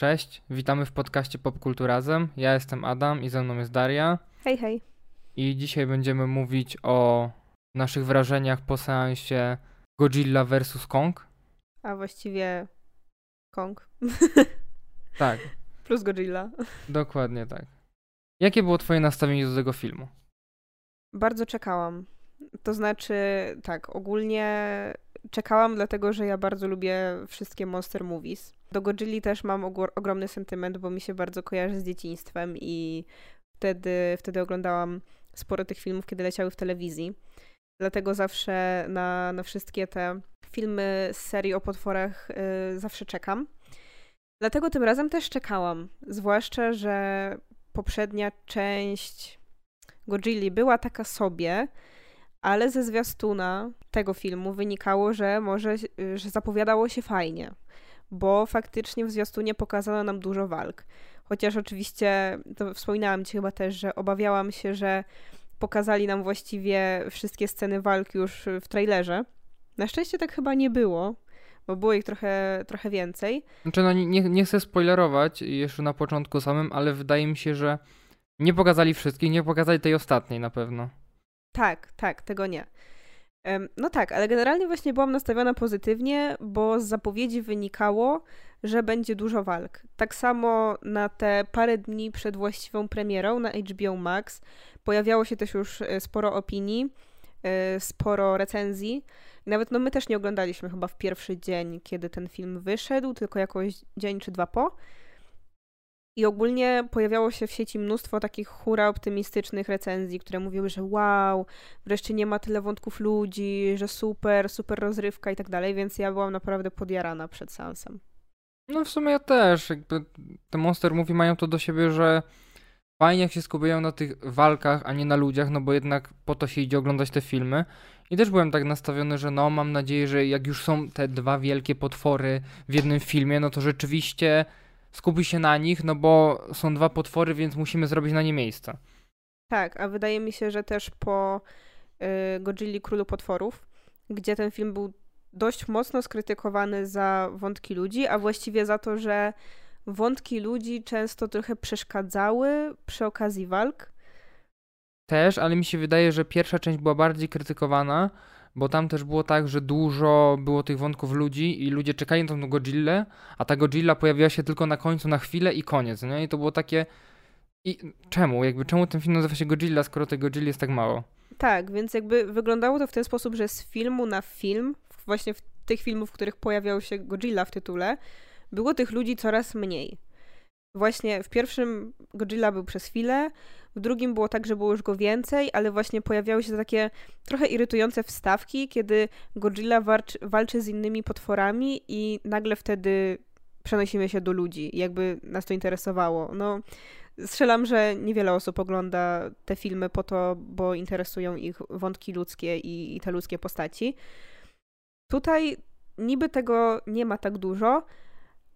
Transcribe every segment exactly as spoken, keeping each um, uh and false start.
Cześć, witamy w podcaście popkulturaZEM. Ja jestem Adam i ze mną jest Daria. Hej, hej. I dzisiaj będziemy mówić o naszych wrażeniach po seansie Godzilla versus Kong. A właściwie Kong. Tak. Plus Godzilla. Dokładnie tak. Jakie było twoje nastawienie do tego filmu? Bardzo czekałam. To znaczy, tak, ogólnie czekałam, dlatego że ja bardzo lubię wszystkie monster movies. Do Godzilli też mam ogór, ogromny sentyment, bo mi się bardzo kojarzy z dzieciństwem i wtedy, wtedy oglądałam sporo tych filmów, kiedy leciały w telewizji. Dlatego zawsze na, na wszystkie te filmy z serii o potworach yy, zawsze czekam. Dlatego tym razem też czekałam, zwłaszcza że poprzednia część Godzilli była taka sobie, ale ze zwiastuna tego filmu wynikało, że może, że zapowiadało się fajnie, bo faktycznie w zwiastunie pokazano nam dużo walk. Chociaż oczywiście, to wspominałam ci chyba też, że obawiałam się, że pokazali nam właściwie wszystkie sceny walk już w trailerze. Na szczęście tak chyba nie było, bo było ich trochę, trochę więcej. Znaczy, no nie, nie chcę spoilerować jeszcze na początku samym, ale wydaje mi się, że nie pokazali wszystkich, nie pokazali tej ostatniej na pewno. Tak, tak, tego nie. No tak, ale generalnie właśnie byłam nastawiona pozytywnie, bo z zapowiedzi wynikało, że będzie dużo walk. Tak samo na te parę dni przed właściwą premierą na H B O Max pojawiało się też już sporo opinii, sporo recenzji. Nawet no my też nie oglądaliśmy chyba w pierwszy dzień, kiedy ten film wyszedł, tylko jakoś dzień czy dwa po. I ogólnie pojawiało się w sieci mnóstwo takich hura optymistycznych recenzji, które mówiły, że wow, wreszcie nie ma tyle wątków ludzi, że super, super rozrywka i tak dalej, więc ja byłam naprawdę podjarana przed seansem. No w sumie ja też. Jakby te monster movie mają to do siebie, że fajnie jak się skupiają na tych walkach, a nie na ludziach, no bo jednak po to się idzie oglądać te filmy. I też byłem tak nastawiony, że no mam nadzieję, że jak już są te dwa wielkie potwory w jednym filmie, no to rzeczywiście skupi się na nich, no bo są dwa potwory, więc musimy zrobić na nie miejsce. Tak, a wydaje mi się, że też po y, Godzilli Królu Potworów, gdzie ten film był dość mocno skrytykowany za wątki ludzi, a właściwie za to, że wątki ludzi często trochę przeszkadzały przy okazji walk. Też, ale mi się wydaje, że pierwsza część była bardziej krytykowana, bo tam też było tak, że dużo było tych wątków ludzi i ludzie czekali na tą Godzillę, a ta Godzilla pojawiła się tylko na końcu, na chwilę i koniec, nie? I to było takie... I czemu? Jakby czemu ten film nazywa się Godzilla, skoro tej Godzilli jest tak mało? Tak, więc jakby wyglądało to w ten sposób, że z filmu na film, właśnie w tych filmów, w których pojawiał się Godzilla w tytule, było tych ludzi coraz mniej. Właśnie w pierwszym Godzilla był przez chwilę, w drugim było tak, że było już go więcej, ale właśnie pojawiały się takie trochę irytujące wstawki, kiedy Godzilla warczy, walczy z innymi potworami i nagle wtedy przenosimy się do ludzi. Jakby nas to interesowało. No, strzelam, że niewiele osób ogląda te filmy po to, bo interesują ich wątki ludzkie i, i te ludzkie postaci. Tutaj niby tego nie ma tak dużo,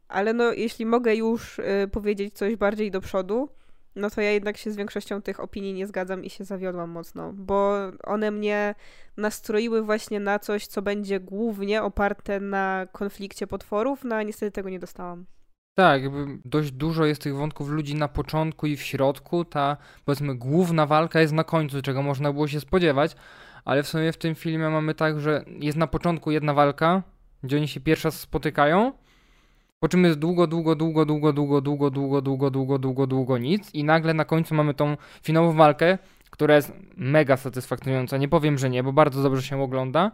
ale no, jeśli mogę już y, powiedzieć coś bardziej do przodu, no to ja jednak się z większością tych opinii nie zgadzam i się zawiodłam mocno, bo one mnie nastroiły właśnie na coś, co będzie głównie oparte na konflikcie potworów, no a niestety tego nie dostałam. Tak, dość dużo jest tych wątków ludzi na początku i w środku, ta powiedzmy główna walka jest na końcu, czego można było się spodziewać, ale w sumie w tym filmie mamy tak, że jest na początku jedna walka, gdzie oni się pierwszy raz spotykają, po czym jest długo, długo, długo, długo, długo, długo, długo, długo, długo, długo, długo nic i nagle na końcu mamy tą finałową walkę, która jest mega satysfakcjonująca. Nie powiem, że nie, bo bardzo dobrze się ogląda,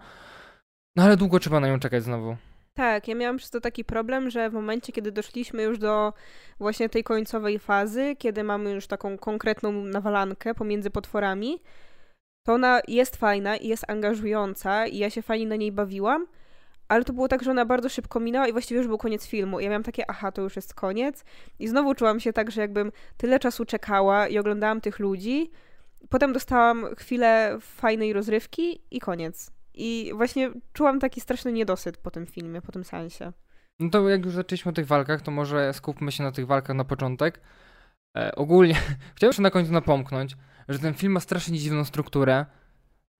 no ale długo trzeba na nią czekać znowu. Tak, ja miałam przez to taki problem, że w momencie, kiedy doszliśmy już do właśnie tej końcowej fazy, kiedy mamy już taką konkretną nawalankę pomiędzy potworami, to ona jest fajna i jest angażująca i ja się fajnie na niej bawiłam, ale to było tak, że ona bardzo szybko minęła i właściwie już był koniec filmu. Ja miałam takie, aha, to już jest koniec. I znowu czułam się tak, że jakbym tyle czasu czekała i oglądałam tych ludzi. Potem dostałam chwilę fajnej rozrywki i koniec. I właśnie czułam taki straszny niedosyt po tym filmie, po tym seansie. No to jak już zaczęliśmy o tych walkach, to może skupmy się na tych walkach na początek. E, ogólnie chciałem jeszcze na końcu napomknąć, że ten film ma strasznie dziwną strukturę,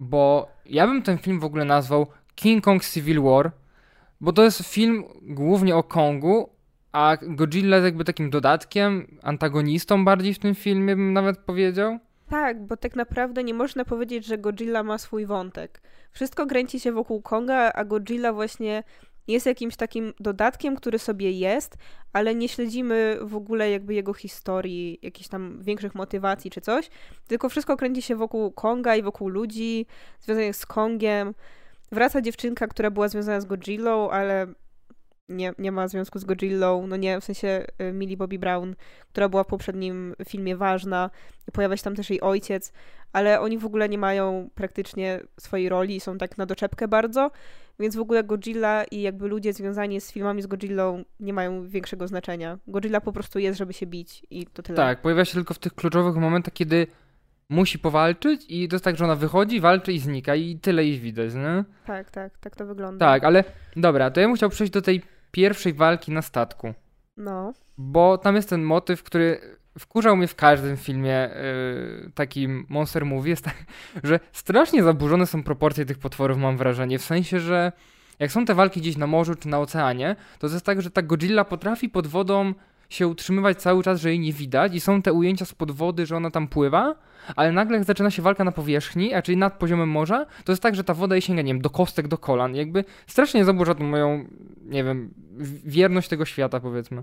bo ja bym ten film w ogóle nazwał King Kong Civil War, bo to jest film głównie o Kongu, a Godzilla jest jakby takim dodatkiem, antagonistą bardziej w tym filmie, bym nawet powiedział. Tak, bo tak naprawdę nie można powiedzieć, że Godzilla ma swój wątek. Wszystko kręci się wokół Konga, a Godzilla właśnie jest jakimś takim dodatkiem, który sobie jest, ale nie śledzimy w ogóle jakby jego historii, jakichś tam większych motywacji czy coś, tylko wszystko kręci się wokół Konga i wokół ludzi związanych z Kongiem. Wraca dziewczynka, która była związana z Godzillą, ale nie, nie ma związku z Godzillą, no nie, w sensie Millie Bobby Brown, która była w poprzednim filmie ważna, pojawia się tam też jej ojciec, ale oni w ogóle nie mają praktycznie swojej roli, są tak na doczepkę bardzo, więc w ogóle Godzilla i jakby ludzie związani z filmami z Godzillą nie mają większego znaczenia. Godzilla po prostu jest, żeby się bić i to tyle. Tak, pojawia się tylko w tych kluczowych momentach, kiedy musi powalczyć i to jest tak, że ona wychodzi, walczy i znika i tyle jej widać, nie? Tak, tak, tak to wygląda. Tak, ale dobra, to ja bym chciał przejść do tej pierwszej walki na statku. No. Bo tam jest ten motyw, który wkurzał mnie w każdym filmie yy, takim monster movie, jest tak, że strasznie zaburzone są proporcje tych potworów, mam wrażenie. W sensie, że jak są te walki gdzieś na morzu czy na oceanie, to jest tak, że ta Godzilla potrafi pod wodą się utrzymywać cały czas, że jej nie widać i są te ujęcia spod wody, że ona tam pływa, ale nagle jak zaczyna się walka na powierzchni, a czyli nad poziomem morza, to jest tak, że ta woda jej sięga, nie wiem, do kostek, do kolan. Jakby strasznie zaburza tą moją, nie wiem, wierność tego świata, powiedzmy.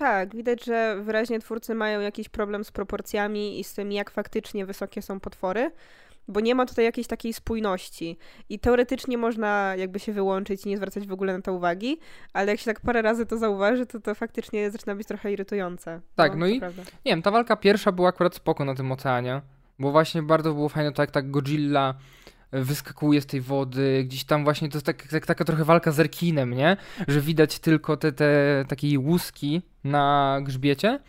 Tak, widać, że wyraźnie twórcy mają jakiś problem z proporcjami i z tym, jak faktycznie wysokie są potwory, bo nie ma tutaj jakiejś takiej spójności i teoretycznie można jakby się wyłączyć i nie zwracać w ogóle na to uwagi, ale jak się tak parę razy to zauważy, to to faktycznie zaczyna być trochę irytujące. Tak, no, no i prawda. Nie wiem, ta walka pierwsza była akurat spoko na tym oceanie, bo właśnie bardzo było fajne to, jak ta Godzilla wyskakuje z tej wody, gdzieś tam właśnie to jest tak, tak, taka trochę walka z rekinem, nie? Że widać tylko te, te takie łuski na grzbiecie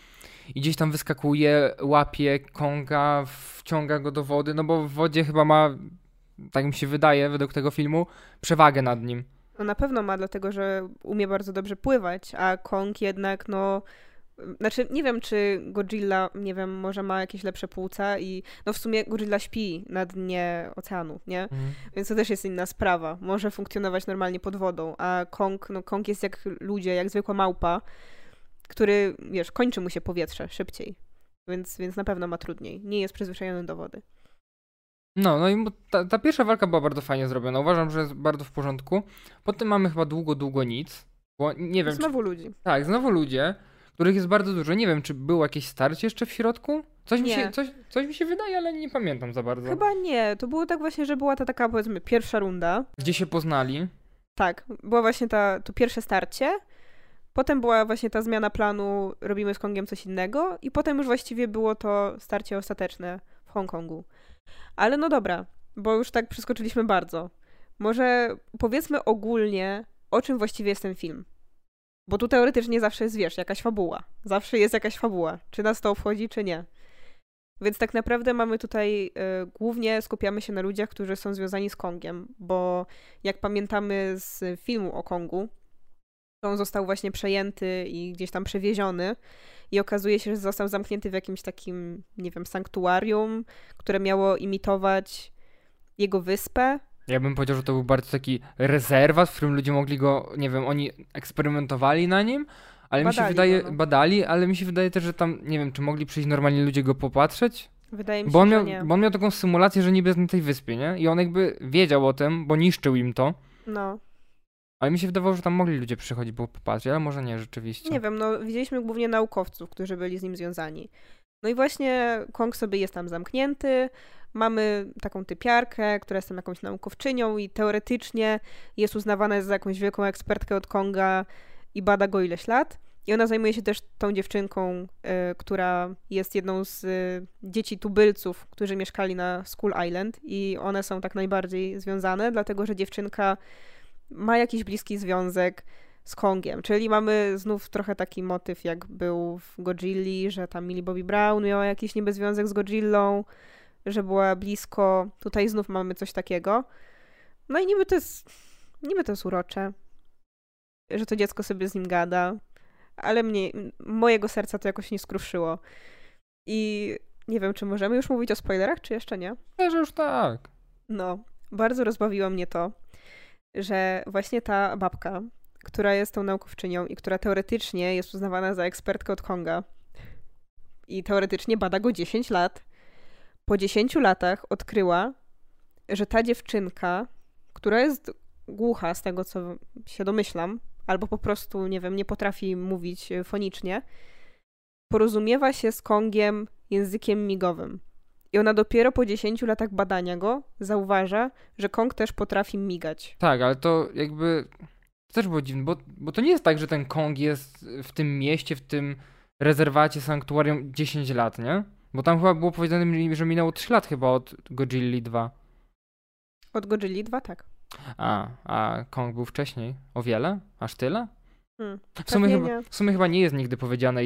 i gdzieś tam wyskakuje, łapie Konga, wciąga go do wody, no bo w wodzie chyba ma, tak mi się wydaje, według tego filmu, przewagę nad nim. No na pewno ma, dlatego że umie bardzo dobrze pływać, a Kong jednak, no, znaczy nie wiem, czy Godzilla, nie wiem, może ma jakieś lepsze płuca i no w sumie Godzilla śpi na dnie oceanu, nie? Mhm. Więc to też jest inna sprawa. Może funkcjonować normalnie pod wodą, a Kong, no Kong jest jak ludzie, jak zwykła małpa, który, wiesz, kończy mu się powietrze szybciej, więc, więc na pewno ma trudniej. Nie jest przyzwyczajony do wody. No, no i ta, ta pierwsza walka była bardzo fajnie zrobiona. Uważam, że jest bardzo w porządku. Potem mamy chyba długo, długo nic. Bo nie wiem, znowu czy... ludzi. Tak, znowu ludzie, których jest bardzo dużo. Nie wiem, czy było jakieś starcie jeszcze w środku? Coś mi się, coś, coś mi się wydaje, ale nie pamiętam za bardzo. Chyba nie. To było tak właśnie, że była ta taka, powiedzmy, pierwsza runda. Gdzie się poznali. Tak. Było właśnie ta, to pierwsze starcie. Potem była właśnie ta zmiana planu, robimy z Kongiem coś innego i potem już właściwie było to starcie ostateczne w Hongkongu. Ale no dobra, bo już tak przeskoczyliśmy bardzo. Może powiedzmy ogólnie, o czym właściwie jest ten film. Bo tu teoretycznie zawsze jest, wiesz, jakaś fabuła. Zawsze jest jakaś fabuła. Czy nas to obchodzi, czy nie. Więc tak naprawdę mamy tutaj, y, głównie skupiamy się na ludziach, którzy są związani z Kongiem, bo jak pamiętamy z filmu o Kongu, on został właśnie przejęty i gdzieś tam przewieziony i okazuje się, że został zamknięty w jakimś takim, nie wiem, sanktuarium, które miało imitować jego wyspę. Ja bym powiedział, że to był bardzo taki rezerwat, w którym ludzie mogli go, nie wiem, oni eksperymentowali na nim, ale badali mi się wydaje, go, no. badali, ale mi się wydaje też, że tam, nie wiem, czy mogli przyjść normalnie ludzie go popatrzeć? Wydaje mi się, bo on miał, że nie. Bo on miał taką symulację, że niby jest na tej wyspie, nie? I on jakby wiedział o tym, bo niszczył im to. No. Ale mi się wydawało, że tam mogli ludzie przychodzić, bo popatrz, ale może nie rzeczywiście. Nie wiem, no widzieliśmy głównie naukowców, którzy byli z nim związani. No i właśnie Kong sobie jest tam zamknięty, mamy taką typiarkę, która jest tam jakąś naukowczynią i teoretycznie jest uznawana za jakąś wielką ekspertkę od Konga i bada go ileś lat. I ona zajmuje się też tą dziewczynką, y, która jest jedną z y, dzieci tubylców, którzy mieszkali na Skull Island i one są tak najbardziej związane, dlatego że dziewczynka ma jakiś bliski związek z Kongiem, czyli mamy znów trochę taki motyw, jak był w Godzilli, że tam Millie Bobby Brown miała jakiś niby związek z Godzillą, że była blisko. Tutaj znów mamy coś takiego. No i niby to jest, niby to jest urocze, że to dziecko sobie z nim gada, ale mnie, mojego serca to jakoś nie skruszyło. I nie wiem, czy możemy już mówić o spoilerach, czy jeszcze nie? Też już tak. No, bardzo rozbawiło mnie to, że właśnie ta babka, która jest tą naukowczynią i która teoretycznie jest uznawana za ekspertkę od Konga. I teoretycznie bada go dziesięć lat. Po dziesięciu latach odkryła, że ta dziewczynka, która jest głucha z tego, co się domyślam, albo po prostu, nie wiem, nie potrafi mówić fonicznie, porozumiewa się z Kongiem językiem migowym. I ona dopiero po dziesięciu latach badania go zauważa, że Kong też potrafi migać. Tak, ale to jakby... To też było dziwne, bo, bo to nie jest tak, że ten Kong jest w tym mieście, w tym rezerwacie, sanktuarium dziesięć lat, nie? Bo tam chyba było powiedziane, że minęło trzy lat chyba od Godzilli dwa. Od Godzilli dwa, tak. A, a Kong był wcześniej? O wiele? Aż tyle? Hmm, w, sumie chyba, w sumie chyba nie jest nigdy powiedziane,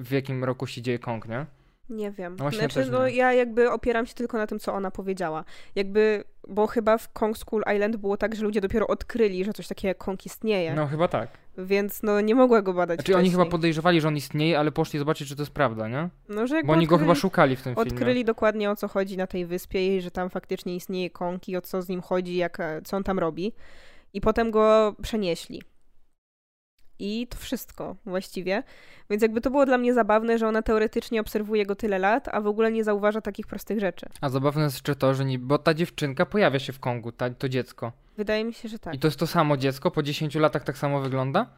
w jakim roku się dzieje Kong, nie? Nie wiem. No znaczy, no nie. Ja jakby opieram się tylko na tym, co ona powiedziała. Jakby, bo chyba w Kong Skull Island było tak, że ludzie dopiero odkryli, że coś takiego jak Kong istnieje. No chyba tak. Więc no nie mogła go badać wcześniej. Znaczy, oni chyba podejrzewali, że on istnieje, ale poszli zobaczyć, czy to jest prawda, nie? No, że bo oni go chyba szukali w tym filmie. Odkryli dokładnie, o co chodzi na tej wyspie i że tam faktycznie istnieje Kong i o co z nim chodzi, jak, co on tam robi. I potem go przenieśli. I to wszystko właściwie. Więc jakby to było dla mnie zabawne, że ona teoretycznie obserwuje go tyle lat, a w ogóle nie zauważa takich prostych rzeczy. A zabawne jest jeszcze to, że nie, bo ta dziewczynka pojawia się w Kongu, ta, to dziecko. Wydaje mi się, że tak. I to jest to samo dziecko? Po dziesięciu latach tak samo wygląda?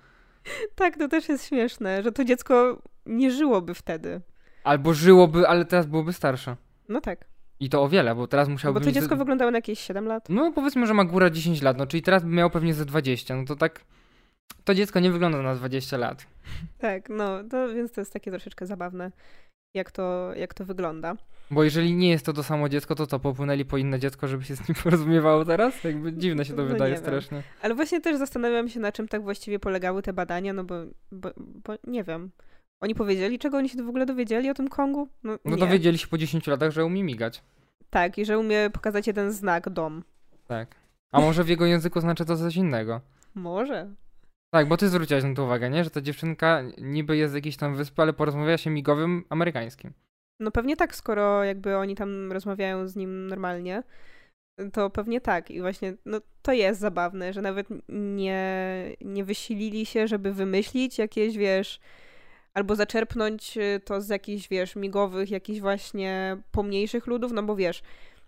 Tak, to też jest śmieszne, że to dziecko nie żyłoby wtedy. Albo żyłoby, ale teraz byłoby starsze. No tak. I to o wiele, bo teraz musiałby... Bo to dziecko z... wyglądało na jakieś siedem lat. No powiedzmy, że ma góra dziesięć lat, no czyli teraz by miał pewnie ze dwadzieścia, no to tak... To dziecko nie wygląda na dwadzieścia lat. Tak, no, to, więc to jest takie troszeczkę zabawne, jak to, jak to wygląda. Bo jeżeli nie jest to to samo dziecko, to co, popłynęli po inne dziecko, żeby się z nim porozumiewało teraz? Jakby dziwne się to no wydaje strasznie. Wiem. Ale właśnie też zastanawiam się, na czym tak właściwie polegały te badania, no bo, bo, bo nie wiem. Oni powiedzieli, czego oni się w ogóle dowiedzieli o tym Kongu? No, no dowiedzieli się po dziesięciu latach, że umie migać. Tak, i że umie pokazać jeden znak, dom. Tak. A może w jego języku znaczy to coś innego? Może. Tak, bo ty zwróciłaś na to uwagę, nie? Że ta dziewczynka niby jest z jakiejś tam wyspy, ale porozmawia się migowym amerykańskim. No pewnie tak, skoro jakby oni tam rozmawiają z nim normalnie, to pewnie tak. I właśnie no, to jest zabawne, że nawet nie, nie wysilili się, żeby wymyślić jakieś, wiesz, albo zaczerpnąć to z jakichś, wiesz, migowych, jakichś właśnie pomniejszych ludów, no bo wiesz,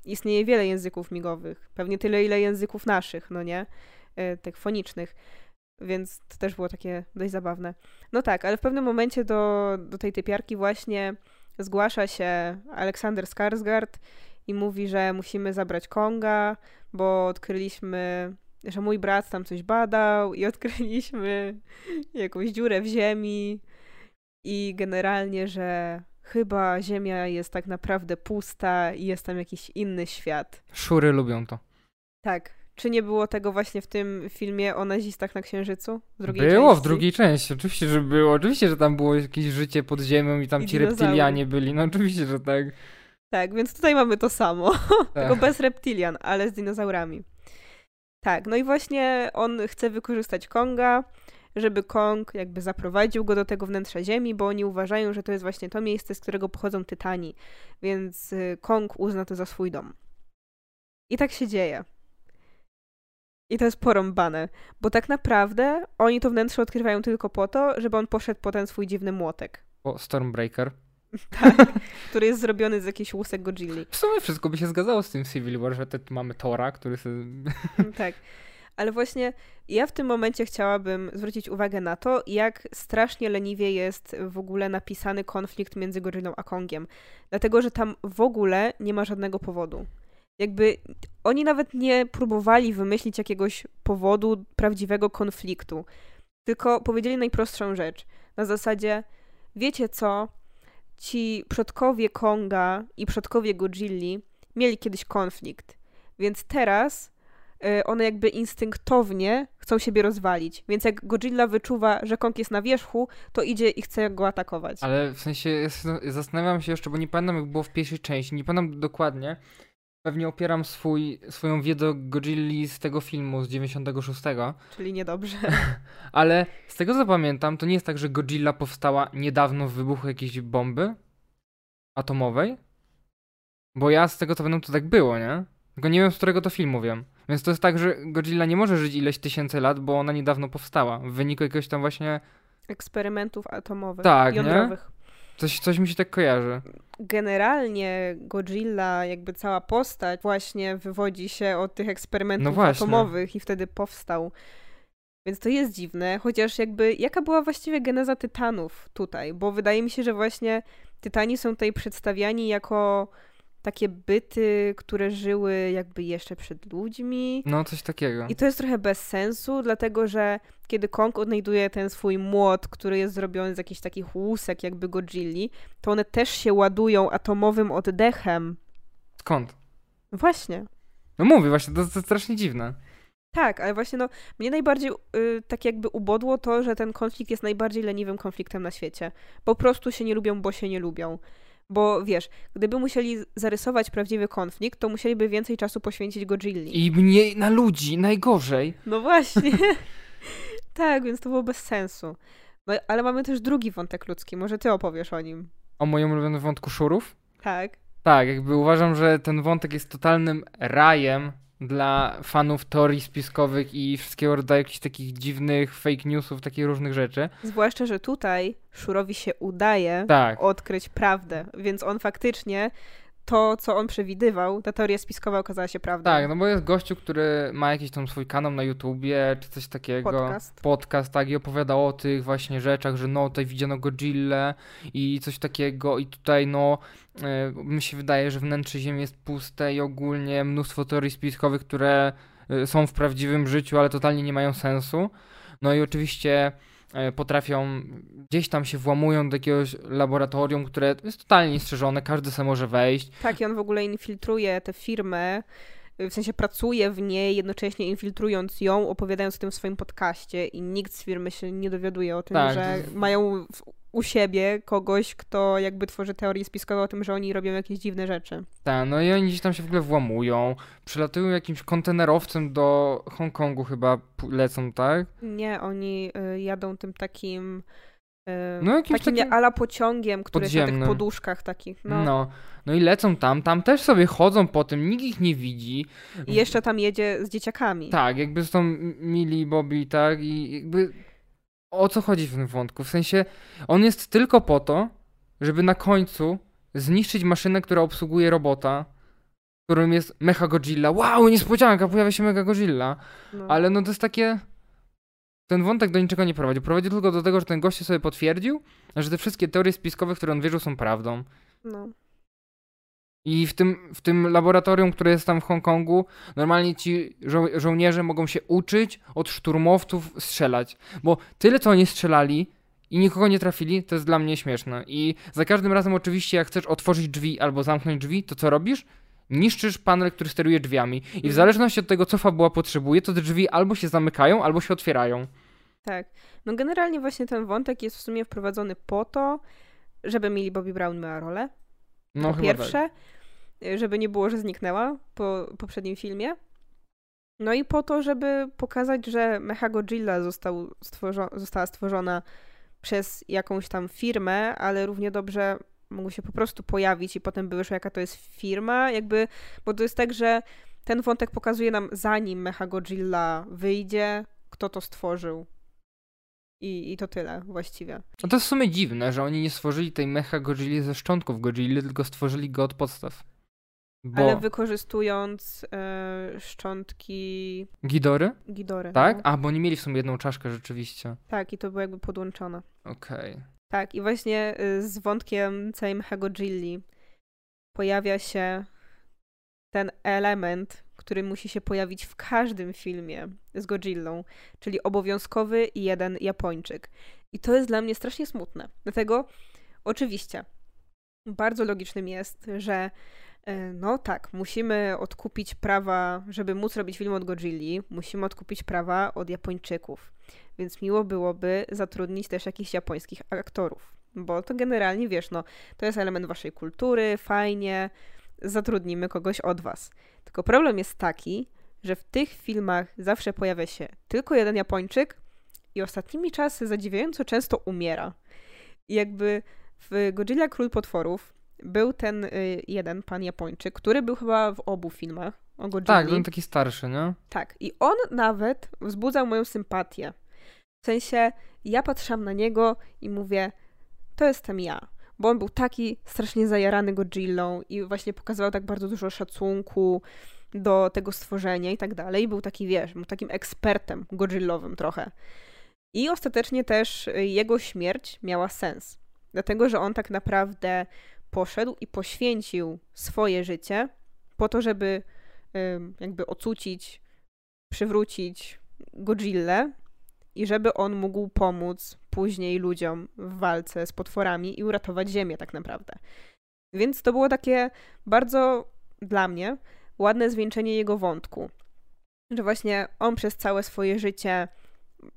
istnieje wiele języków migowych. Pewnie tyle, ile języków naszych, no nie? Tych fonicznych. Więc to też było takie dość zabawne. No tak, ale w pewnym momencie do, do tej typiarki właśnie zgłasza się Aleksander Skarsgard i mówi, że musimy zabrać Konga, bo odkryliśmy, że mój brat tam coś badał i odkryliśmy jakąś dziurę w ziemi i generalnie, że chyba ziemia jest tak naprawdę pusta i jest tam jakiś inny świat. Szury lubią to. Tak. Czy nie było tego właśnie w tym filmie o nazistach na Księżycu? W drugiej części? Było w drugiej części, oczywiście, że było. Oczywiście, że tam było jakieś życie pod ziemią i tam I ci reptilianie byli. No oczywiście, że tak. Tak, więc tutaj mamy to samo. Tak. Tylko bez reptilian, ale z dinozaurami. Tak, no i właśnie on chce wykorzystać Konga, żeby Kong jakby zaprowadził go do tego wnętrza ziemi, bo oni uważają, że to jest właśnie to miejsce, z którego pochodzą tytani. Więc Kong uzna to za swój dom. I tak się dzieje. I to jest porąbane, bo tak naprawdę oni to wnętrze odkrywają tylko po to, żeby on poszedł po ten swój dziwny młotek. O, Stormbreaker. Tak, który jest zrobiony z jakichś łusek Godzilli. W sumie wszystko by się zgadzało z tym Civil War, że te, tu mamy Tora, który sobie... Tak, ale właśnie ja w tym momencie chciałabym zwrócić uwagę na to, jak strasznie leniwie jest w ogóle napisany konflikt między Godzillą a Kongiem. Dlatego, że tam w ogóle nie ma żadnego powodu. Jakby oni nawet nie próbowali wymyślić jakiegoś powodu prawdziwego konfliktu, tylko powiedzieli najprostszą rzecz. Na zasadzie, wiecie co, ci przodkowie Konga i przodkowie Godzilli mieli kiedyś konflikt, więc teraz y, one jakby instynktownie chcą siebie rozwalić. Więc jak Godzilla wyczuwa, że Kong jest na wierzchu, to idzie i chce go atakować. Ale w sensie, ja zastanawiam się jeszcze, bo nie pamiętam jak było w pierwszej części, nie pamiętam dokładnie. Pewnie opieram swój, swoją wiedzę o Godzilli z tego filmu z dziewięćdziesiątego szóstego. Czyli niedobrze. Ale z tego co pamiętam, to nie jest tak, że Godzilla powstała niedawno w wybuchu jakiejś bomby atomowej? Bo ja z tego co pamiętam, to tak było, nie? Tylko nie wiem, z którego to filmu wiem. Więc to jest tak, że Godzilla nie może żyć ileś tysięcy lat, bo ona niedawno powstała w wyniku jakiegoś tam właśnie... Eksperymentów atomowych, tak, jądrowych. Nie? Coś, coś mi się tak kojarzy. Generalnie Godzilla, jakby cała postać właśnie wywodzi się od tych eksperymentów no atomowych i wtedy powstał. Więc to jest dziwne, chociaż jakby jaka była właściwie geneza Tytanów tutaj? Bo wydaje mi się, że właśnie Tytani są tutaj przedstawiani jako takie byty, które żyły jakby jeszcze przed ludźmi. No, coś takiego. I to jest trochę bez sensu, dlatego że kiedy Kong odnajduje ten swój młot, który jest zrobiony z jakichś takich łusek jakby Godzilli, to one też się ładują atomowym oddechem. Skąd? Właśnie. No mówię, właśnie, to, to strasznie dziwne. Tak, ale właśnie no, mnie najbardziej y, tak jakby ubodło to, że ten konflikt jest najbardziej leniwym konfliktem na świecie. Po prostu się nie lubią, bo się nie lubią. Bo wiesz, gdyby musieli zarysować prawdziwy konflikt, to musieliby więcej czasu poświęcić Godzilli. I mniej na ludzi, najgorzej. No właśnie. Tak, więc to było bez sensu. No, ale mamy też drugi wątek ludzki, może ty opowiesz o nim. O moim ulubionym wątku szurów? Tak. Tak, jakby uważam, że ten wątek jest totalnym rajem dla fanów teorii spiskowych i wszystkiego rodzaju jakichś takich dziwnych fake newsów, takich różnych rzeczy. Zwłaszcza, że tutaj szurowi się udaje tak. odkryć prawdę, więc on faktycznie to, co on przewidywał, ta teoria spiskowa okazała się prawdą. Tak, no bo jest gościu, który ma jakiś tam swój kanał na YouTubie, czy coś takiego. Podcast. Podcast, tak, i opowiadał o tych właśnie rzeczach, że no, tutaj widziano Godzillę i coś takiego i tutaj no, y, mi się wydaje, że wnętrze Ziemi jest puste i ogólnie mnóstwo teorii spiskowych, które y, są w prawdziwym życiu, ale totalnie nie mają sensu. No i oczywiście... potrafią, gdzieś tam się włamują do jakiegoś laboratorium, które jest totalnie strzeżone, każdy se może wejść. Tak, i on w ogóle infiltruje tę firmę, w sensie pracuje w niej, jednocześnie infiltrując ją, opowiadając o tym w swoim podcaście i nikt z firmy się nie dowiaduje o tym, tak, że to... mają u siebie kogoś, kto jakby tworzy teorie spiskowe o tym, że oni robią jakieś dziwne rzeczy. Tak, no i oni gdzieś tam się w ogóle włamują, przylatują jakimś kontenerowcem do Hongkongu chyba lecą, tak? Nie, oni y, jadą tym takim... No, jakimś takim, takim ala pociągiem, który podziemnym. Jest na tych poduszkach takich. No. no, no i lecą tam, tam też sobie chodzą po tym, nikt ich nie widzi. I jeszcze tam jedzie z dzieciakami. Tak, jakby z tą Millie Bobby, tak, i jakby o co chodzi w tym wątku? W sensie, on jest tylko po to, żeby na końcu zniszczyć maszynę, która obsługuje robota, którym jest Mechagodzilla. Wow, niespodzianka, pojawia się Mechagodzilla. No. Ale no to jest takie... Ten wątek do niczego nie prowadził. Prowadził tylko do tego, że ten gość sobie potwierdził, że te wszystkie teorie spiskowe, które on wierzył, są prawdą. No. I w tym, w tym laboratorium, które jest tam w Hongkongu, normalnie ci żo- żołnierze mogą się uczyć od szturmowców strzelać. Bo tyle, co oni strzelali i nikogo nie trafili, to jest dla mnie śmieszne. I za każdym razem oczywiście, jak chcesz otworzyć drzwi albo zamknąć drzwi, to co robisz? Niszczysz panel, który steruje drzwiami. I w zależności od tego, co fabuła potrzebuje, to te drzwi albo się zamykają, albo się otwierają. Tak. No generalnie właśnie ten wątek jest w sumie wprowadzony po to, żeby Millie Bobby Brown miała rolę. No po pierwsze, tak. Żeby nie było, że zniknęła po poprzednim filmie. No i po to, żeby pokazać, że Mechagodzilla został stworzo- została stworzona przez jakąś tam firmę, ale równie dobrze... mogły się po prostu pojawić i potem by wyszło, jaka to jest firma, jakby, bo to jest tak, że ten wątek pokazuje nam, zanim Mechagodzilla wyjdzie, kto to stworzył. I, i to tyle właściwie. No to jest w sumie dziwne, że oni nie stworzyli tej Mechagodzilli ze szczątków Godzilli, tylko stworzyli go od podstaw. Bo... Ale wykorzystując yy, szczątki... Ghidory? Ghidory. Tak? No. A, bo oni mieli w sumie jedną czaszkę rzeczywiście. Tak, i to było jakby podłączone. Okej. Okay. Tak, i właśnie z wątkiem całej Mechagodzilli pojawia się ten element, który musi się pojawić w każdym filmie z Godzillą, czyli obowiązkowy jeden Japończyk. I to jest dla mnie strasznie smutne. Dlatego oczywiście bardzo logicznym jest, że no tak, musimy odkupić prawa, żeby móc robić film od Godzilli, musimy odkupić prawa od Japończyków. Więc miło byłoby zatrudnić też jakichś japońskich aktorów. Bo to generalnie, wiesz, no, to jest element waszej kultury, fajnie, zatrudnimy kogoś od was. Tylko problem jest taki, że w tych filmach zawsze pojawia się tylko jeden Japończyk i ostatnimi czasy zadziwiająco często umiera. I jakby w Godzilla Król Potworów był ten jeden pan Japończyk, który był chyba w obu filmach, o Godzilli. Tak, on taki starszy, nie? Tak. I on nawet wzbudzał moją sympatię. W sensie, ja patrzyłam na niego i mówię, to jestem ja. Bo on był taki strasznie zajarany Godzillą i właśnie pokazywał tak bardzo dużo szacunku do tego stworzenia i tak dalej. I był taki, wiesz, był takim ekspertem godzillowym trochę. I ostatecznie też jego śmierć miała sens. Dlatego, że on tak naprawdę poszedł i poświęcił swoje życie po to, żeby jakby ocucić, przywrócić Godzillę i żeby on mógł pomóc później ludziom w walce z potworami i uratować ziemię tak naprawdę. Więc to było takie bardzo dla mnie ładne zwieńczenie jego wątku. Że właśnie on przez całe swoje życie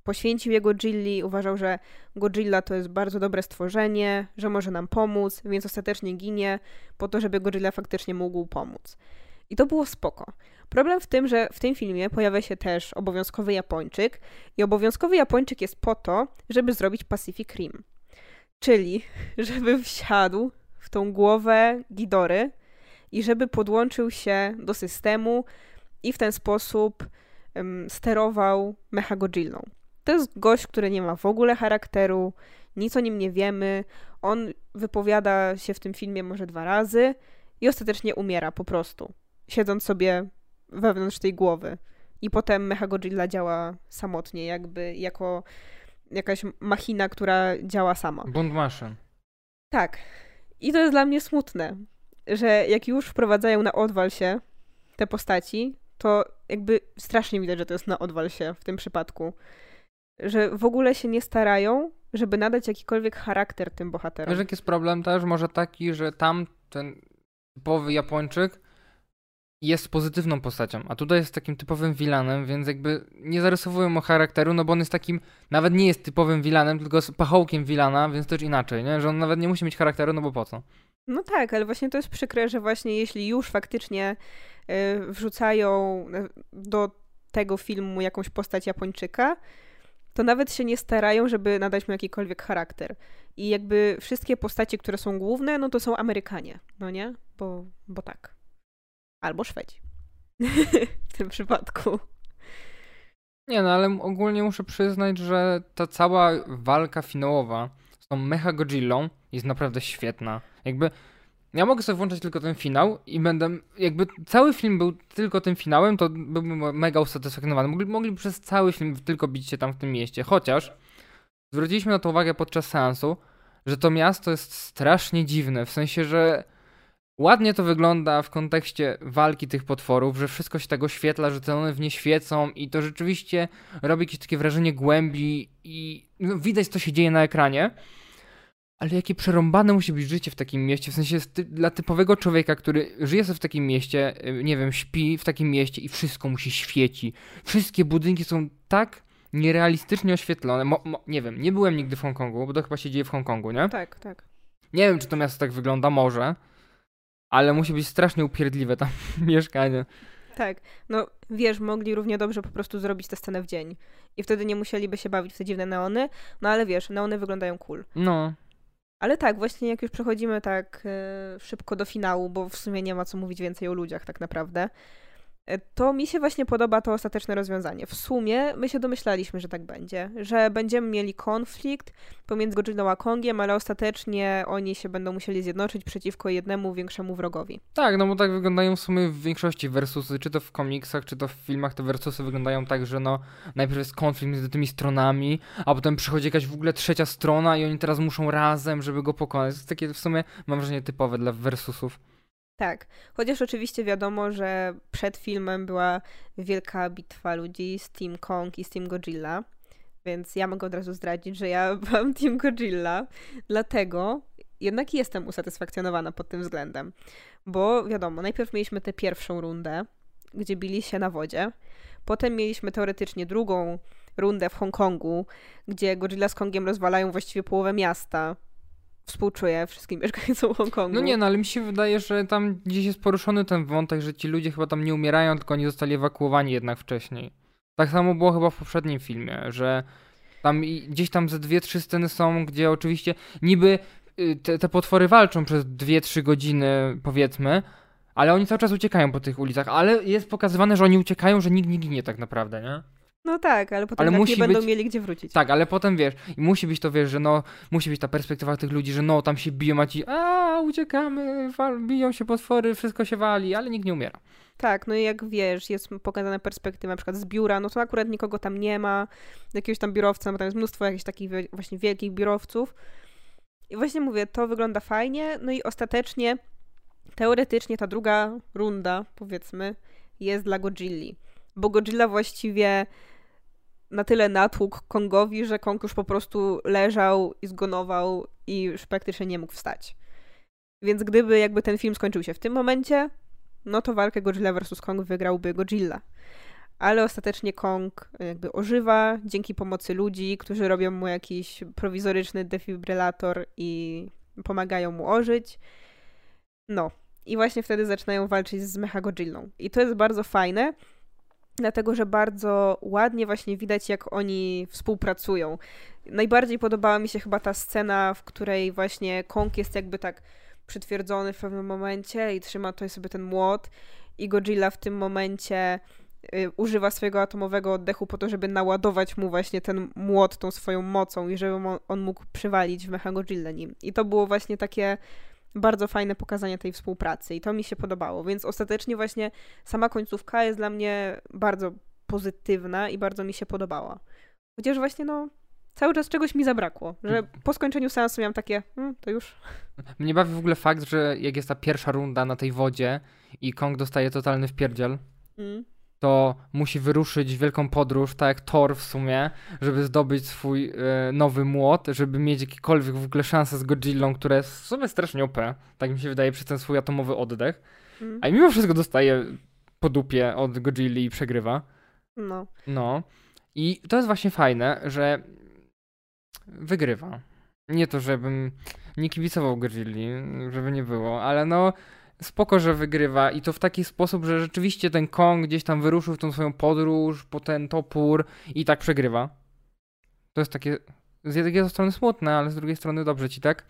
poświęcił je Godzilli, uważał, że Godzilla to jest bardzo dobre stworzenie, że może nam pomóc, więc ostatecznie ginie po to, żeby Godzilla faktycznie mógł pomóc. I to było spoko. Problem w tym, że w tym filmie pojawia się też obowiązkowy Japończyk i obowiązkowy Japończyk jest po to, żeby zrobić Pacific Rim. Czyli, żeby wsiadł w tą głowę Ghidory i żeby podłączył się do systemu i w ten sposób um, sterował Mechagodzillą. To jest gość, który nie ma w ogóle charakteru, nic o nim nie wiemy, on wypowiada się w tym filmie może dwa razy i ostatecznie umiera po prostu, siedząc sobie wewnątrz tej głowy. I potem Mechagodzilla działa samotnie, jakby jako jakaś machina, która działa sama. Bond maszyn. Tak. I to jest dla mnie smutne, że jak już wprowadzają na odwal się te postaci, to jakby strasznie widać, że to jest na odwal się w tym przypadku. Że w ogóle się nie starają, żeby nadać jakikolwiek charakter tym bohaterom. Wiesz, jaki jest problem też? Może taki, że tam ten typowy Japończyk jest pozytywną postacią, a tutaj jest takim typowym wilanem, więc jakby nie zarysowują mu charakteru, no bo on jest takim, nawet nie jest typowym wilanem, tylko jest pachołkiem wilana, więc też inaczej, nie? Że on nawet nie musi mieć charakteru, no bo po co? No tak, ale właśnie to jest przykre, że właśnie jeśli już faktycznie yy, wrzucają do tego filmu jakąś postać Japończyka, to nawet się nie starają, żeby nadać mu jakikolwiek charakter. I jakby wszystkie postacie, które są główne, no to są Amerykanie, no nie? Bo, bo tak. Albo Szwedzi. W tym przypadku. Nie no, ale ogólnie muszę przyznać, że ta cała walka finałowa z tą Mechagodzillą jest naprawdę świetna. Jakby ja mogę sobie włączyć tylko ten finał i będę, jakby cały film był tylko tym finałem, to byłbym mega usatysfakcjonowany. Mogli, mogli przez cały film tylko bić się tam w tym mieście. Chociaż zwróciliśmy na to uwagę podczas seansu, że to miasto jest strasznie dziwne. W sensie, że ładnie to wygląda w kontekście walki tych potworów, że wszystko się tak oświetla, że te one w nie świecą i to rzeczywiście robi jakieś takie wrażenie głębi i no, widać, co się dzieje na ekranie. Ale jakie przerąbane musi być życie w takim mieście, w sensie dla typowego człowieka, który żyje sobie w takim mieście, nie wiem, śpi w takim mieście i wszystko mu się świeci. Wszystkie budynki są tak nierealistycznie oświetlone. Mo, mo, nie wiem, nie byłem nigdy w Hongkongu, bo to chyba się dzieje w Hongkongu, nie? Tak, tak. Nie wiem, czy to miasto tak wygląda, może. Ale musi być strasznie upierdliwe tam mieszkanie. Tak. No wiesz, mogli równie dobrze po prostu zrobić tę scenę w dzień. I wtedy nie musieliby się bawić w te dziwne neony. No ale wiesz, neony wyglądają cool. No. Ale tak, właśnie jak już przechodzimy tak y, szybko do finału, bo w sumie nie ma co mówić więcej o ludziach tak naprawdę, to mi się właśnie podoba to ostateczne rozwiązanie. W sumie my się domyślaliśmy, że tak będzie, że będziemy mieli konflikt pomiędzy Godzillą a Kongiem, ale ostatecznie oni się będą musieli zjednoczyć przeciwko jednemu większemu wrogowi. Tak, no bo tak wyglądają w sumie w większości wersusy, czy to w komiksach, czy to w filmach, te wersusy wyglądają tak, że no najpierw jest konflikt między tymi stronami, a potem przychodzi jakaś w ogóle trzecia strona i oni teraz muszą razem, żeby go pokonać. To jest takie w sumie, mam wrażenie, typowe dla wersusów. Tak, chociaż oczywiście wiadomo, że przed filmem była wielka bitwa ludzi z Team Kong i z Team Godzilla, więc ja mogę od razu zdradzić, że ja byłam Team Godzilla, dlatego jednak jestem usatysfakcjonowana pod tym względem, bo wiadomo, najpierw mieliśmy tę pierwszą rundę, gdzie bili się na wodzie, potem mieliśmy teoretycznie drugą rundę w Hongkongu, gdzie Godzilla z Kongiem rozwalają właściwie połowę miasta. Współczuję wszystkim mieszkańcom Hongkongu. No nie, no ale mi się wydaje, że tam gdzieś jest poruszony ten wątek, że ci ludzie chyba tam nie umierają, tylko oni zostali ewakuowani jednak wcześniej. Tak samo było chyba w poprzednim filmie, że tam gdzieś tam ze dwie, trzy sceny są, gdzie oczywiście niby te, te potwory walczą przez dwie, trzy godziny, powiedzmy, Ale oni cały czas uciekają po tych ulicach, ale jest pokazywane, że oni uciekają, że nikt nie ginie tak naprawdę, nie? No tak, ale potem ale tak musi nie być... będą mieli gdzie wrócić. Tak, ale potem wiesz, i musi być to, wiesz, że no, musi być ta perspektywa tych ludzi, że no, tam się biją, a ci a uciekamy, wal, biją się potwory, wszystko się wali, ale nikt nie umiera. Tak, no i jak wiesz, jest pokazana perspektywa na przykład z biura, no to akurat nikogo tam nie ma, jakiegoś tam biurowca, bo tam jest mnóstwo jakichś takich właśnie wielkich biurowców. I właśnie mówię, to wygląda fajnie, no i ostatecznie, teoretycznie ta druga runda, powiedzmy, jest dla Godzilli. Bo Godzilla właściwie na tyle natłukł Kongowi, że Kong już po prostu leżał i zgonował i już praktycznie nie mógł wstać. Więc gdyby jakby ten film skończył się w tym momencie, no to walkę Godzilla versus Kong wygrałby Godzilla. Ale ostatecznie Kong jakby ożywa dzięki pomocy ludzi, którzy robią mu jakiś prowizoryczny defibrylator i pomagają mu ożyć. No. I właśnie wtedy zaczynają walczyć z Mechagodzillą. I to jest bardzo fajne, dlatego że bardzo ładnie właśnie widać, jak oni współpracują. Najbardziej podobała mi się chyba ta scena, w której właśnie Kong jest jakby tak przytwierdzony w pewnym momencie i trzyma tutaj sobie ten młot i Godzilla w tym momencie y, używa swojego atomowego oddechu po to, żeby naładować mu właśnie ten młot tą swoją mocą i żeby on, on mógł przywalić w Mechagodzillę nim. I to było właśnie takie bardzo fajne pokazanie tej współpracy i to mi się podobało, więc ostatecznie właśnie sama końcówka jest dla mnie bardzo pozytywna i bardzo mi się podobała. Chociaż właśnie no cały czas czegoś mi zabrakło, że po skończeniu seansu miałam takie, hmm, to już. Mnie bawi w ogóle fakt, że jak jest ta pierwsza runda na tej wodzie i Kong dostaje totalny wpierdziel, mm. to musi wyruszyć wielką podróż, tak jak Thor w sumie, żeby zdobyć swój e, nowy młot, żeby mieć jakiekolwiek w ogóle szansę z Godzillą, która jest w sumie strasznie O P, tak mi się wydaje, przez ten swój atomowy oddech. Mm. A i mimo wszystko dostaje po dupie od Godzilli i przegrywa. No. No. I to jest właśnie fajne, że wygrywa. Nie to, żebym nie kibicował Godzilli, żeby nie było, ale no spoko, że wygrywa i to w taki sposób, że rzeczywiście ten Kong gdzieś tam wyruszył w tą swoją podróż po ten topór i tak przegrywa. To jest takie z jednej strony smutne, ale z drugiej strony dobrze ci, tak?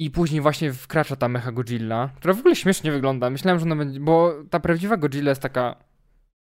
I później właśnie wkracza ta Mechagodzilla, która w ogóle śmiesznie wygląda. Myślałem, że ona będzie, bo ta prawdziwa Godzilla jest taka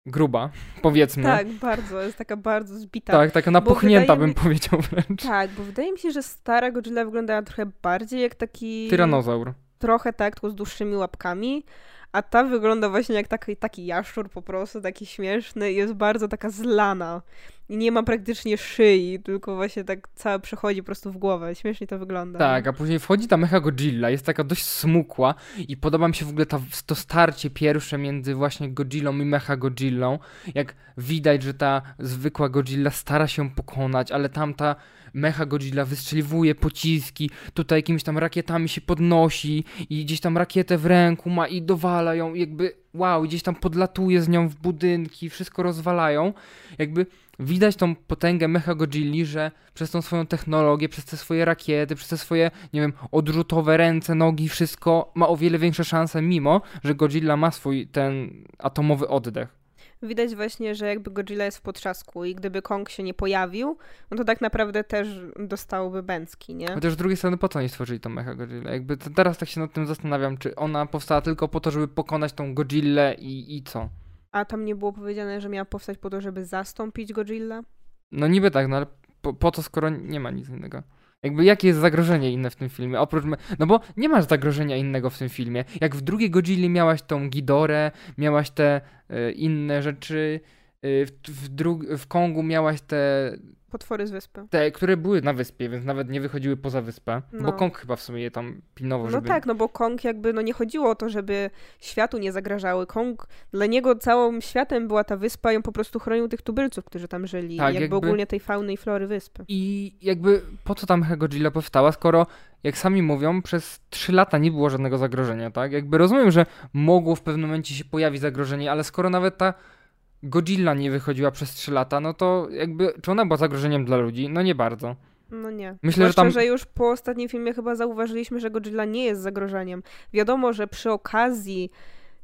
gruba, powiedzmy. Tak, bardzo. Jest taka bardzo zbita. Tak, taka napuchnięta, bym mi... powiedział wręcz. Tak, bo wydaje mi się, że stara Godzilla wyglądała trochę bardziej jak taki... tyranozaur. Trochę tak, tylko z dłuższymi łapkami, a ta wygląda właśnie jak taki, taki jaszczur po prostu, taki śmieszny i jest bardzo taka zlana. I nie ma praktycznie szyi, tylko właśnie tak cała przechodzi po prostu w głowę. Śmiesznie to wygląda. Tak, a później wchodzi ta Mechagodzilla, jest taka dość smukła i podoba mi się w ogóle ta, to starcie pierwsze między właśnie Godzillą i Mechagodzillą. Jak widać, że ta zwykła Godzilla stara się pokonać, ale tamta Mechagodzilla wystrzeliwuje pociski, tutaj jakimiś tam rakietami się podnosi i gdzieś tam rakietę w ręku ma i dowala ją i jakby wow, gdzieś tam podlatuje z nią w budynki, wszystko rozwalają. Jakby widać tą potęgę Mechagodzilli, że przez tą swoją technologię, przez te swoje rakiety, przez te swoje, nie wiem, odrzutowe ręce, nogi, wszystko ma o wiele większe szanse, mimo że Godzilla ma swój ten atomowy oddech. Widać właśnie, że jakby Godzilla jest w potrzasku i gdyby Kong się nie pojawił, no to tak naprawdę też dostałby bęcki, nie? Chociaż z drugiej strony po co oni stworzyli tą Mechagodzillę? Jakby teraz tak się nad tym zastanawiam, czy ona powstała tylko po to, żeby pokonać tą Godzillę i, i co? A tam nie było powiedziane, że miała powstać po to, żeby zastąpić Godzillę? No niby tak, no ale po, po to, skoro nie ma nic innego. Jakby jakie jest zagrożenie inne w tym filmie? Oprócz me- no bo nie masz zagrożenia innego w tym filmie. Jak w drugiej Godzilli miałaś tą Ghidorę, miałaś te y, inne rzeczy, y, w, w, dru- w Kongu miałaś te... potwory z wyspy. Te, które były na wyspie, więc nawet nie wychodziły poza wyspę. No. Bo Kong chyba w sumie je tam pilnował, żeby... No tak, no bo Kong jakby, no nie chodziło o to, żeby światu nie zagrażały. Kong, dla niego całym światem była ta wyspa i on po prostu chronił tych tubylców, którzy tam żyli. Tak, jakby, jakby ogólnie tej fauny i flory wyspy. I jakby po co tam Mechagodzilla powstała, skoro, jak sami mówią, przez trzy lata nie było żadnego zagrożenia, tak? Jakby rozumiem, że mogło w pewnym momencie się pojawić zagrożenie, ale skoro nawet ta Godzilla nie wychodziła przez trzy lata, no to jakby, czy ona była zagrożeniem dla ludzi? No nie bardzo. No nie. Myślę, Zwłaszcza, że, tam... że już po ostatnim filmie chyba zauważyliśmy, że Godzilla nie jest zagrożeniem. Wiadomo, że przy okazji,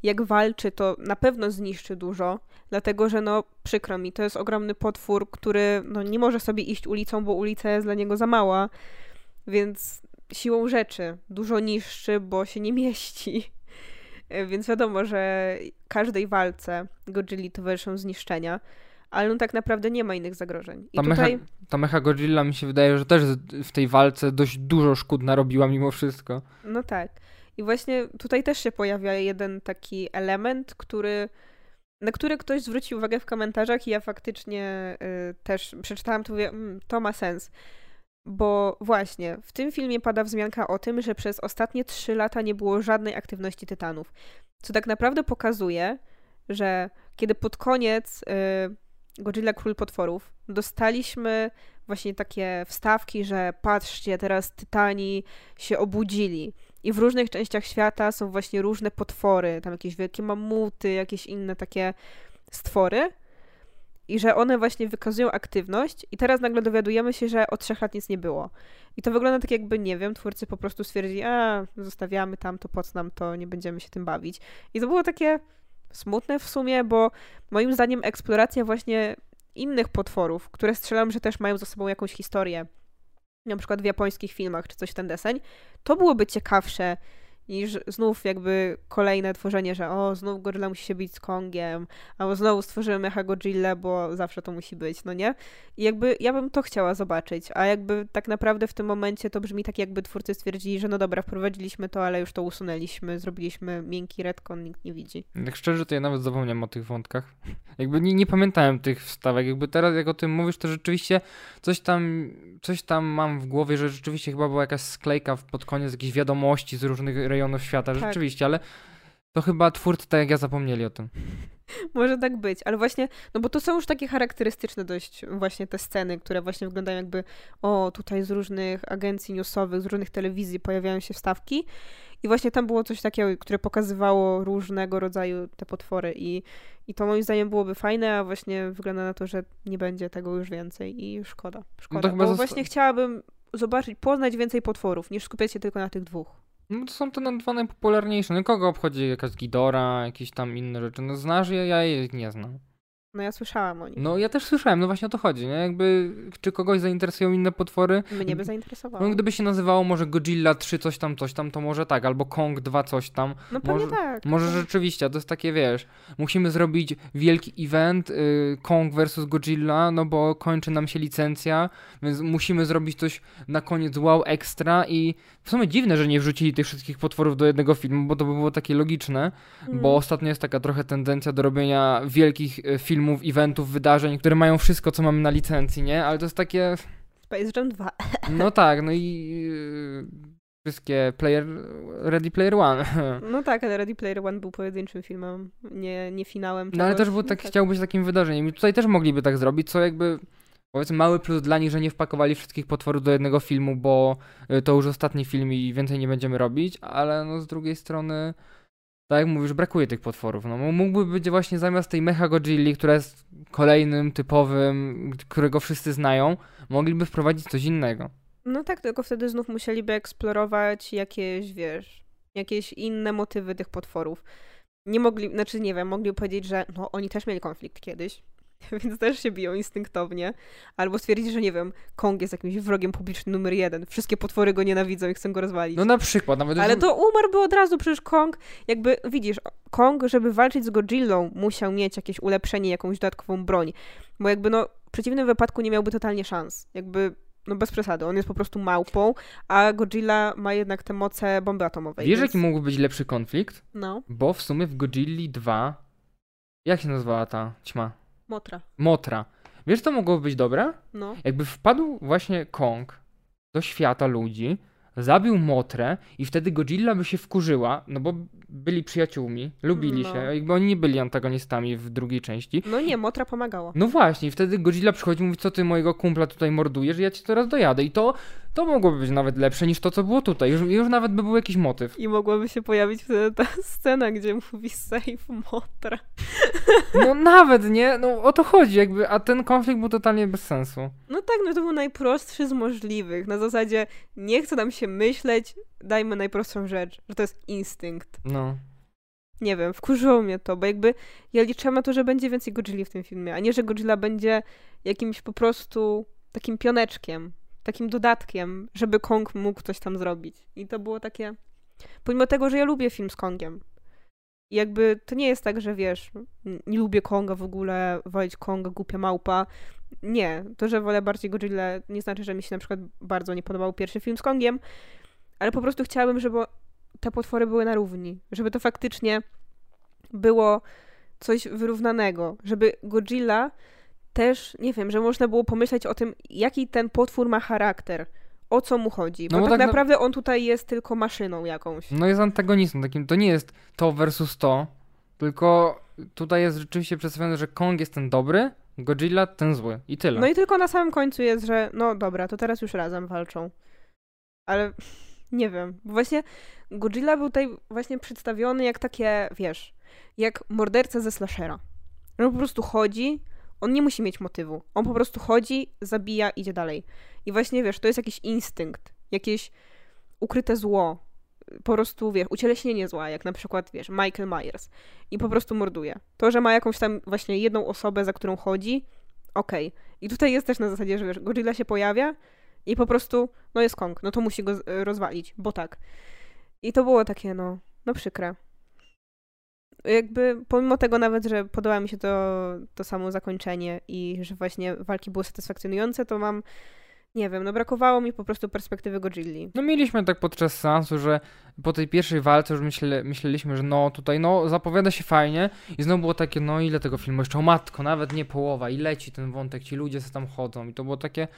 jak walczy, to na pewno zniszczy dużo, dlatego że no przykro mi, to jest ogromny potwór, który no nie może sobie iść ulicą, bo ulica jest dla niego za mała, więc siłą rzeczy dużo niszczy, bo się nie mieści. Więc wiadomo, że każdej walce Godzilli towarzyszą zniszczenia, ale on tak naprawdę nie ma innych zagrożeń. I ta, tutaj... mecha, ta Mechagodzilla mi się wydaje, że też w tej walce dość dużo szkód narobiła mimo wszystko. No tak. I właśnie tutaj też się pojawia jeden taki element, który, na który ktoś zwrócił uwagę w komentarzach i ja faktycznie y, też przeczytałam to, mówię, mm, to ma sens. Bo właśnie w tym filmie pada wzmianka o tym, że przez ostatnie trzy lata nie było żadnej aktywności Tytanów. Co tak naprawdę pokazuje, że kiedy pod koniec y, Godzilla Król Potworów dostaliśmy właśnie takie wstawki, że patrzcie, teraz Tytani się obudzili. I w różnych częściach świata są właśnie różne potwory, tam jakieś wielkie mamuty, jakieś inne takie stwory. I że one właśnie wykazują aktywność i teraz nagle dowiadujemy się, że od trzech lat nic nie było. I to wygląda tak jakby, nie wiem, twórcy po prostu stwierdzili, a zostawiamy tam, to po co nam to, nie będziemy się tym bawić. I to było takie smutne w sumie, bo moim zdaniem eksploracja właśnie innych potworów, które strzelam, że też mają za sobą jakąś historię, na przykład w japońskich filmach czy coś w ten deseń, to byłoby ciekawsze niż znów jakby kolejne tworzenie, że o, znów Godzilla musi się bić z Kongiem, albo znowu stworzymy Mechagodzillę, bo zawsze to musi być, no nie? I jakby ja bym to chciała zobaczyć, a jakby tak naprawdę w tym momencie to brzmi tak, jakby twórcy stwierdzili, że no dobra, wprowadziliśmy to, ale już to usunęliśmy, zrobiliśmy miękki retcon, nikt nie widzi. Tak szczerze, to ja nawet zapomniałem o tych wątkach. Jakby nie, nie pamiętałem tych wstawek, jakby teraz jak o tym mówisz, to rzeczywiście coś tam, coś tam mam w głowie, że rzeczywiście chyba była jakaś sklejka pod koniec, jakieś wiadomości z różnych rejonów świata, tak. Rzeczywiście, ale to chyba twórcy, tak jak ja, zapomnieli o tym. Może tak być, ale właśnie, no bo to są już takie charakterystyczne dość właśnie te sceny, które właśnie wyglądają jakby, o, tutaj z różnych agencji newsowych, z różnych telewizji pojawiają się wstawki i właśnie tam było coś takiego, które pokazywało różnego rodzaju te potwory i, i to moim zdaniem byłoby fajne, a właśnie wygląda na to, że nie będzie tego już więcej i szkoda, szkoda, no bo zas... właśnie chciałabym zobaczyć, poznać więcej potworów, niż skupiać się tylko na tych dwóch. No to są te dwa najpopularniejsze. No kogo obchodzi jakaś Ghidorah, jakieś tam inne rzeczy. No znasz je, ja je nie znam. No ja słyszałam o nich. No ja też słyszałem, no właśnie o to chodzi, nie? Jakby, czy kogoś zainteresują inne potwory? Mnie by zainteresowało. No gdyby się nazywało może Godzilla trzy coś tam, coś tam, to może tak, albo Kong dwa coś tam. No pewnie może, tak. Może tak. Rzeczywiście, to jest takie, wiesz, musimy zrobić wielki event y, Kong versus Godzilla, no bo kończy nam się licencja, więc musimy zrobić coś na koniec wow ekstra i w sumie dziwne, że nie wrzucili tych wszystkich potworów do jednego filmu, bo to by było takie logiczne, mm. bo ostatnio jest taka trochę tendencja do robienia wielkich filmów, eventów, wydarzeń, które mają wszystko, co mamy na licencji, nie? Ale to jest takie... Space Jam dwa. No tak, no i yy, wszystkie player... Ready Player One. No tak, ale Ready Player One był pojedynczym filmem, nie, nie finałem. Czegoś. No ale też był tak, no tak. Chciał być takim wydarzeniem. I tutaj też mogliby tak zrobić, co jakby... Powiedzmy, mały plus dla nich, że nie wpakowali wszystkich potworów do jednego filmu, bo to już ostatni film i więcej nie będziemy robić, ale no z drugiej strony... Tak jak mówisz, brakuje tych potworów. No, mógłby być właśnie zamiast tej Mechagodzilli, która jest kolejnym typowym, którego wszyscy znają, mogliby wprowadzić coś innego. No tak, tylko wtedy znów musieliby eksplorować jakieś, wiesz, jakieś inne motywy tych potworów. Nie mogli, znaczy nie wiem, mogliby powiedzieć, że no oni też mieli konflikt kiedyś, więc też się biją instynktownie. Albo stwierdzić, że nie wiem, Kong jest jakimś wrogiem publicznym numer jeden. Wszystkie potwory go nienawidzą i chcą go rozwalić. No na przykład. Nawet ale to umarłby od razu, przecież Kong, jakby widzisz, Kong, żeby walczyć z Godzillą, musiał mieć jakieś ulepszenie, jakąś dodatkową broń. Bo jakby no, w przeciwnym wypadku nie miałby totalnie szans. Jakby, no bez przesady, on jest po prostu małpą, a Godzilla ma jednak te moce bomby atomowej. Wiesz, więc... jaki mógł być lepszy konflikt? No. Bo w sumie w Godzilli dwa, jak się nazywała ta ćma? Motra. Motra. Wiesz, to mogło być dobre? No. Jakby wpadł właśnie Kong do świata ludzi, zabił Motrę i wtedy Godzilla by się wkurzyła, no bo byli przyjaciółmi, lubili no. się, jakby oni nie byli antagonistami w drugiej części. No nie, Motra pomagała. No właśnie, i wtedy Godzilla przychodzi i mówi, co ty mojego kumpla tutaj mordujesz, ja cię teraz dojadę. I to, to mogłoby być nawet lepsze niż to, co było tutaj. Już, już nawet by był jakiś motyw. I mogłaby się pojawić wtedy ta scena, gdzie mówi save Motra. No nawet, nie? No o to chodzi jakby, a ten konflikt był totalnie bez sensu. No tak, no to był najprostszy z możliwych. Na zasadzie nie chce nam się myśleć, dajmy najprostszą rzecz, że to jest instynkt. No. Nie wiem, wkurzyło mnie to, bo jakby ja liczyłam na to, że będzie więcej Godzilli w tym filmie, a nie, że Godzilla będzie jakimś po prostu takim pioneczkiem, takim dodatkiem, żeby Kong mógł coś tam zrobić. I to było takie... Pomimo tego, że ja lubię film z Kongiem, I jakby to nie jest tak, że wiesz, nie lubię Konga w ogóle, wolić Konga, głupia małpa. Nie, to, że wolę bardziej Godzilla, nie znaczy, że mi się na przykład bardzo nie podobał pierwszy film z Kongiem, ale po prostu chciałabym, żeby te potwory były na równi, żeby to faktycznie było coś wyrównanego, żeby Godzilla też, nie wiem, że można było pomyśleć o tym, jaki ten potwór ma charakter, o co mu chodzi, bo no, tak, tak naprawdę na... on tutaj jest tylko maszyną jakąś. No jest antagonizm takim, to nie jest to versus to, tylko tutaj jest rzeczywiście przedstawione, że Kong jest ten dobry, Godzilla ten zły i tyle. No i tylko na samym końcu jest, że no dobra, to teraz już razem walczą. Ale nie wiem, bo właśnie Godzilla był tutaj właśnie przedstawiony jak takie, wiesz, jak morderca ze slashera. On po prostu chodzi, on nie musi mieć motywu. On po prostu chodzi, zabija, idzie dalej. I właśnie, wiesz, to jest jakiś instynkt, jakieś ukryte zło. Po prostu, wiesz, ucieleśnienie zła, jak na przykład, wiesz, Michael Myers. I po prostu morduje. To, że ma jakąś tam właśnie jedną osobę, za którą chodzi, okej. Okay. I tutaj jest też na zasadzie, że wiesz, Godzilla się pojawia i po prostu, no jest Kong, no to musi go rozwalić, bo tak. I to było takie, no, no przykre. Jakby pomimo tego nawet, że podoba mi się to, to samo zakończenie i że właśnie walki były satysfakcjonujące, to mam, nie wiem, no brakowało mi po prostu perspektywy Godzilli. No mieliśmy tak podczas seansu, że po tej pierwszej walce już myśle, myśleliśmy, że no tutaj no zapowiada się fajnie i znowu było takie, no ile tego filmu jeszcze, o matko, nawet nie połowa i leci ten wątek, ci ludzie co tam chodzą i to było takie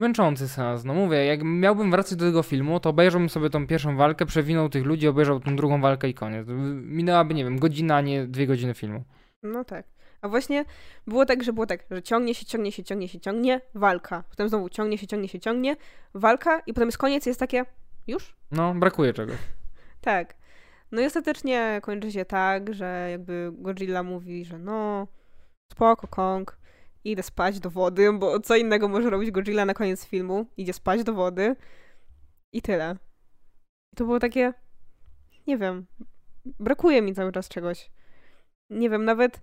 męczący seans. No mówię, jak miałbym wracać do tego filmu, to obejrzałbym sobie tą pierwszą walkę, przewinął tych ludzi, obejrzał tą drugą walkę i koniec. Minęłaby, nie wiem, godzina, a nie dwie godziny filmu. No tak. A właśnie było tak, że było tak, że ciągnie się, ciągnie się, ciągnie się, ciągnie, walka. Potem znowu ciągnie się, ciągnie się, ciągnie, walka i potem jest koniec, jest takie, już? No, brakuje czegoś. Tak. No i ostatecznie kończy się tak, że jakby Godzilla mówi, że no, spoko Kong, idę spać do wody, bo co innego może robić Godzilla na koniec filmu, idzie spać do wody i tyle. To było takie, nie wiem, brakuje mi cały czas czegoś. Nie wiem, nawet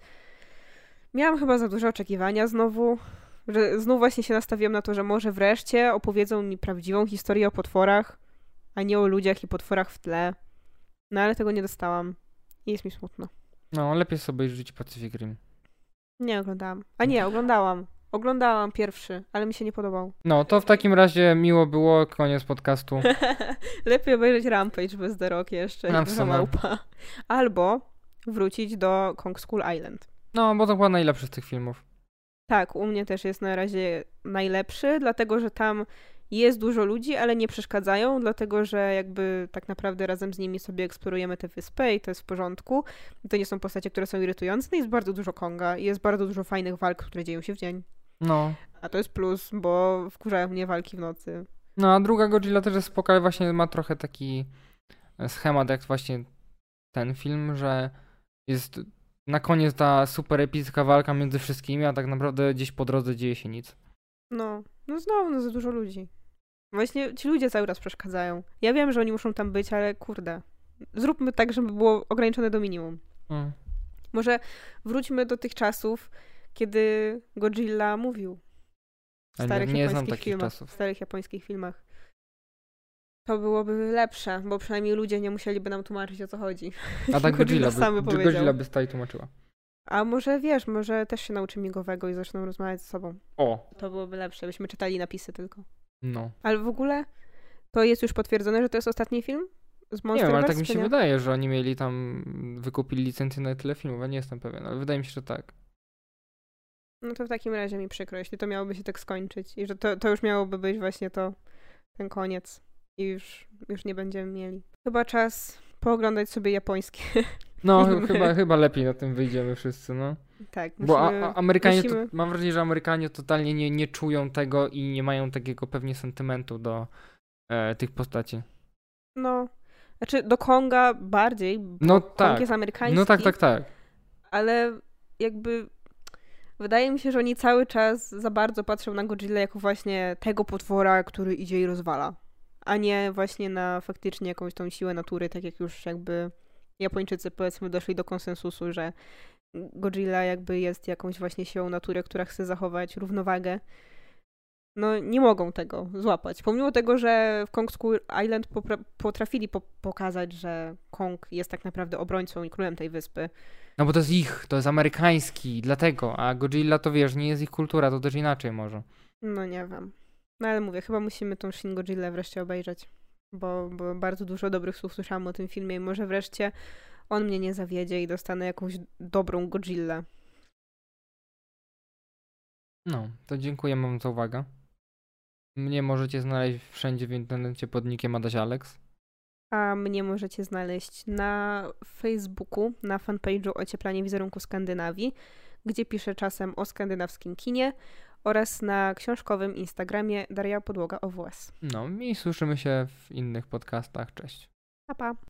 miałam chyba za duże oczekiwania znowu, że znów właśnie się nastawiłam na to, że może wreszcie opowiedzą mi prawdziwą historię o potworach, a nie o ludziach i potworach w tle. No ale tego nie dostałam i jest mi smutno. No, lepiej sobie żyć Pacific Rim. Nie oglądałam. A nie, oglądałam. Oglądałam pierwszy, ale mi się nie podobał. No, to w takim razie miło było, koniec podcastu. Lepiej obejrzeć Rampage bez The Rock jeszcze, nie duża małpa. Albo wrócić do Kong: Skull Island. No, bo to chyba najlepszy z tych filmów. Tak, u mnie też jest na razie najlepszy, dlatego że tam jest dużo ludzi, ale nie przeszkadzają, dlatego że jakby tak naprawdę razem z nimi sobie eksplorujemy tę wyspę i to jest w porządku. To nie są postacie, które są irytujące, no jest bardzo dużo Konga i jest bardzo dużo fajnych walk, które dzieją się w dzień. No. A to jest plus, bo wkurzają mnie walki w nocy. No, a druga Godzilla też jest spoko, ale właśnie ma trochę taki schemat, jak właśnie ten film, że jest na koniec ta super epicka walka między wszystkimi, a tak naprawdę gdzieś po drodze dzieje się nic. No, no znowu, no za dużo ludzi. Właśnie ci ludzie cały czas przeszkadzają. Ja wiem, że oni muszą tam być, ale kurde. Zróbmy tak, żeby było ograniczone do minimum. Mm. Może wróćmy do tych czasów, kiedy Godzilla mówił. W starych, nie, nie znam takich filmach, czasów. W starych japońskich filmach. To byłoby lepsze, bo przynajmniej ludzie nie musieliby nam tłumaczyć, o co chodzi. A tak Godzilla, Godzilla, by, Godzilla by stali tłumaczyła. A może wiesz, może też się nauczy migowego i zaczną rozmawiać ze sobą. O! To byłoby lepsze, byśmy czytali napisy tylko. No. Ale w ogóle to jest już potwierdzone, że to jest ostatni film z Monsterverse? Nie wiem, ale tak mi się nie? wydaje, że oni mieli tam, wykupili licencję na tyle filmów, a nie jestem pewien, ale wydaje mi się, że tak. No to w takim razie mi przykro, jeśli to miałoby się tak skończyć i że to, to już miałoby być właśnie to, ten koniec i już, już nie będziemy mieli. Chyba czas pooglądać sobie japońskie. No, ch- chyba, chyba lepiej na tym wyjdziemy wszyscy, no. Tak, musimy, bo a, a Amerykanie, musimy... to, mam wrażenie, że Amerykanie totalnie nie, nie czują tego i nie mają takiego pewnie sentymentu do e, tych postaci. No, znaczy do Konga bardziej, bo no, tak. Kong jest amerykański. No tak, tak, tak. Ale jakby wydaje mi się, że oni cały czas za bardzo patrzą na Godzilla jako właśnie tego potwora, który idzie i rozwala, a nie właśnie na faktycznie jakąś tą siłę natury, tak jak już jakby Japończycy powiedzmy doszli do konsensusu, że Godzilla jakby jest jakąś właśnie siłą natury, która chce zachować równowagę. no nie mogą tego złapać. Pomimo tego, że w Kong Skull Island potrafili po pokazać, że Kong jest tak naprawdę obrońcą i królem tej wyspy. No bo to jest ich, to jest amerykański, dlatego, a Godzilla to wiesz, nie jest ich kultura, to też inaczej może. No nie wiem. No ale mówię, chyba musimy tą Shin Godzilla wreszcie obejrzeć, bo, bo bardzo dużo dobrych słów słyszałam o tym filmie i może wreszcie on mnie nie zawiedzie i dostanę jakąś dobrą Godzillę. No, to dziękuję wam za uwagę. Mnie możecie znaleźć wszędzie w internecie pod nickiem adasaleks. A mnie możecie znaleźć na Facebooku, na fanpage'u Ocieplanie Wizerunku Skandynawii, gdzie piszę czasem o skandynawskim kinie, oraz na książkowym Instagramie Daria Podłoga O W S. No i słyszymy się w innych podcastach. Cześć. Pa, pa.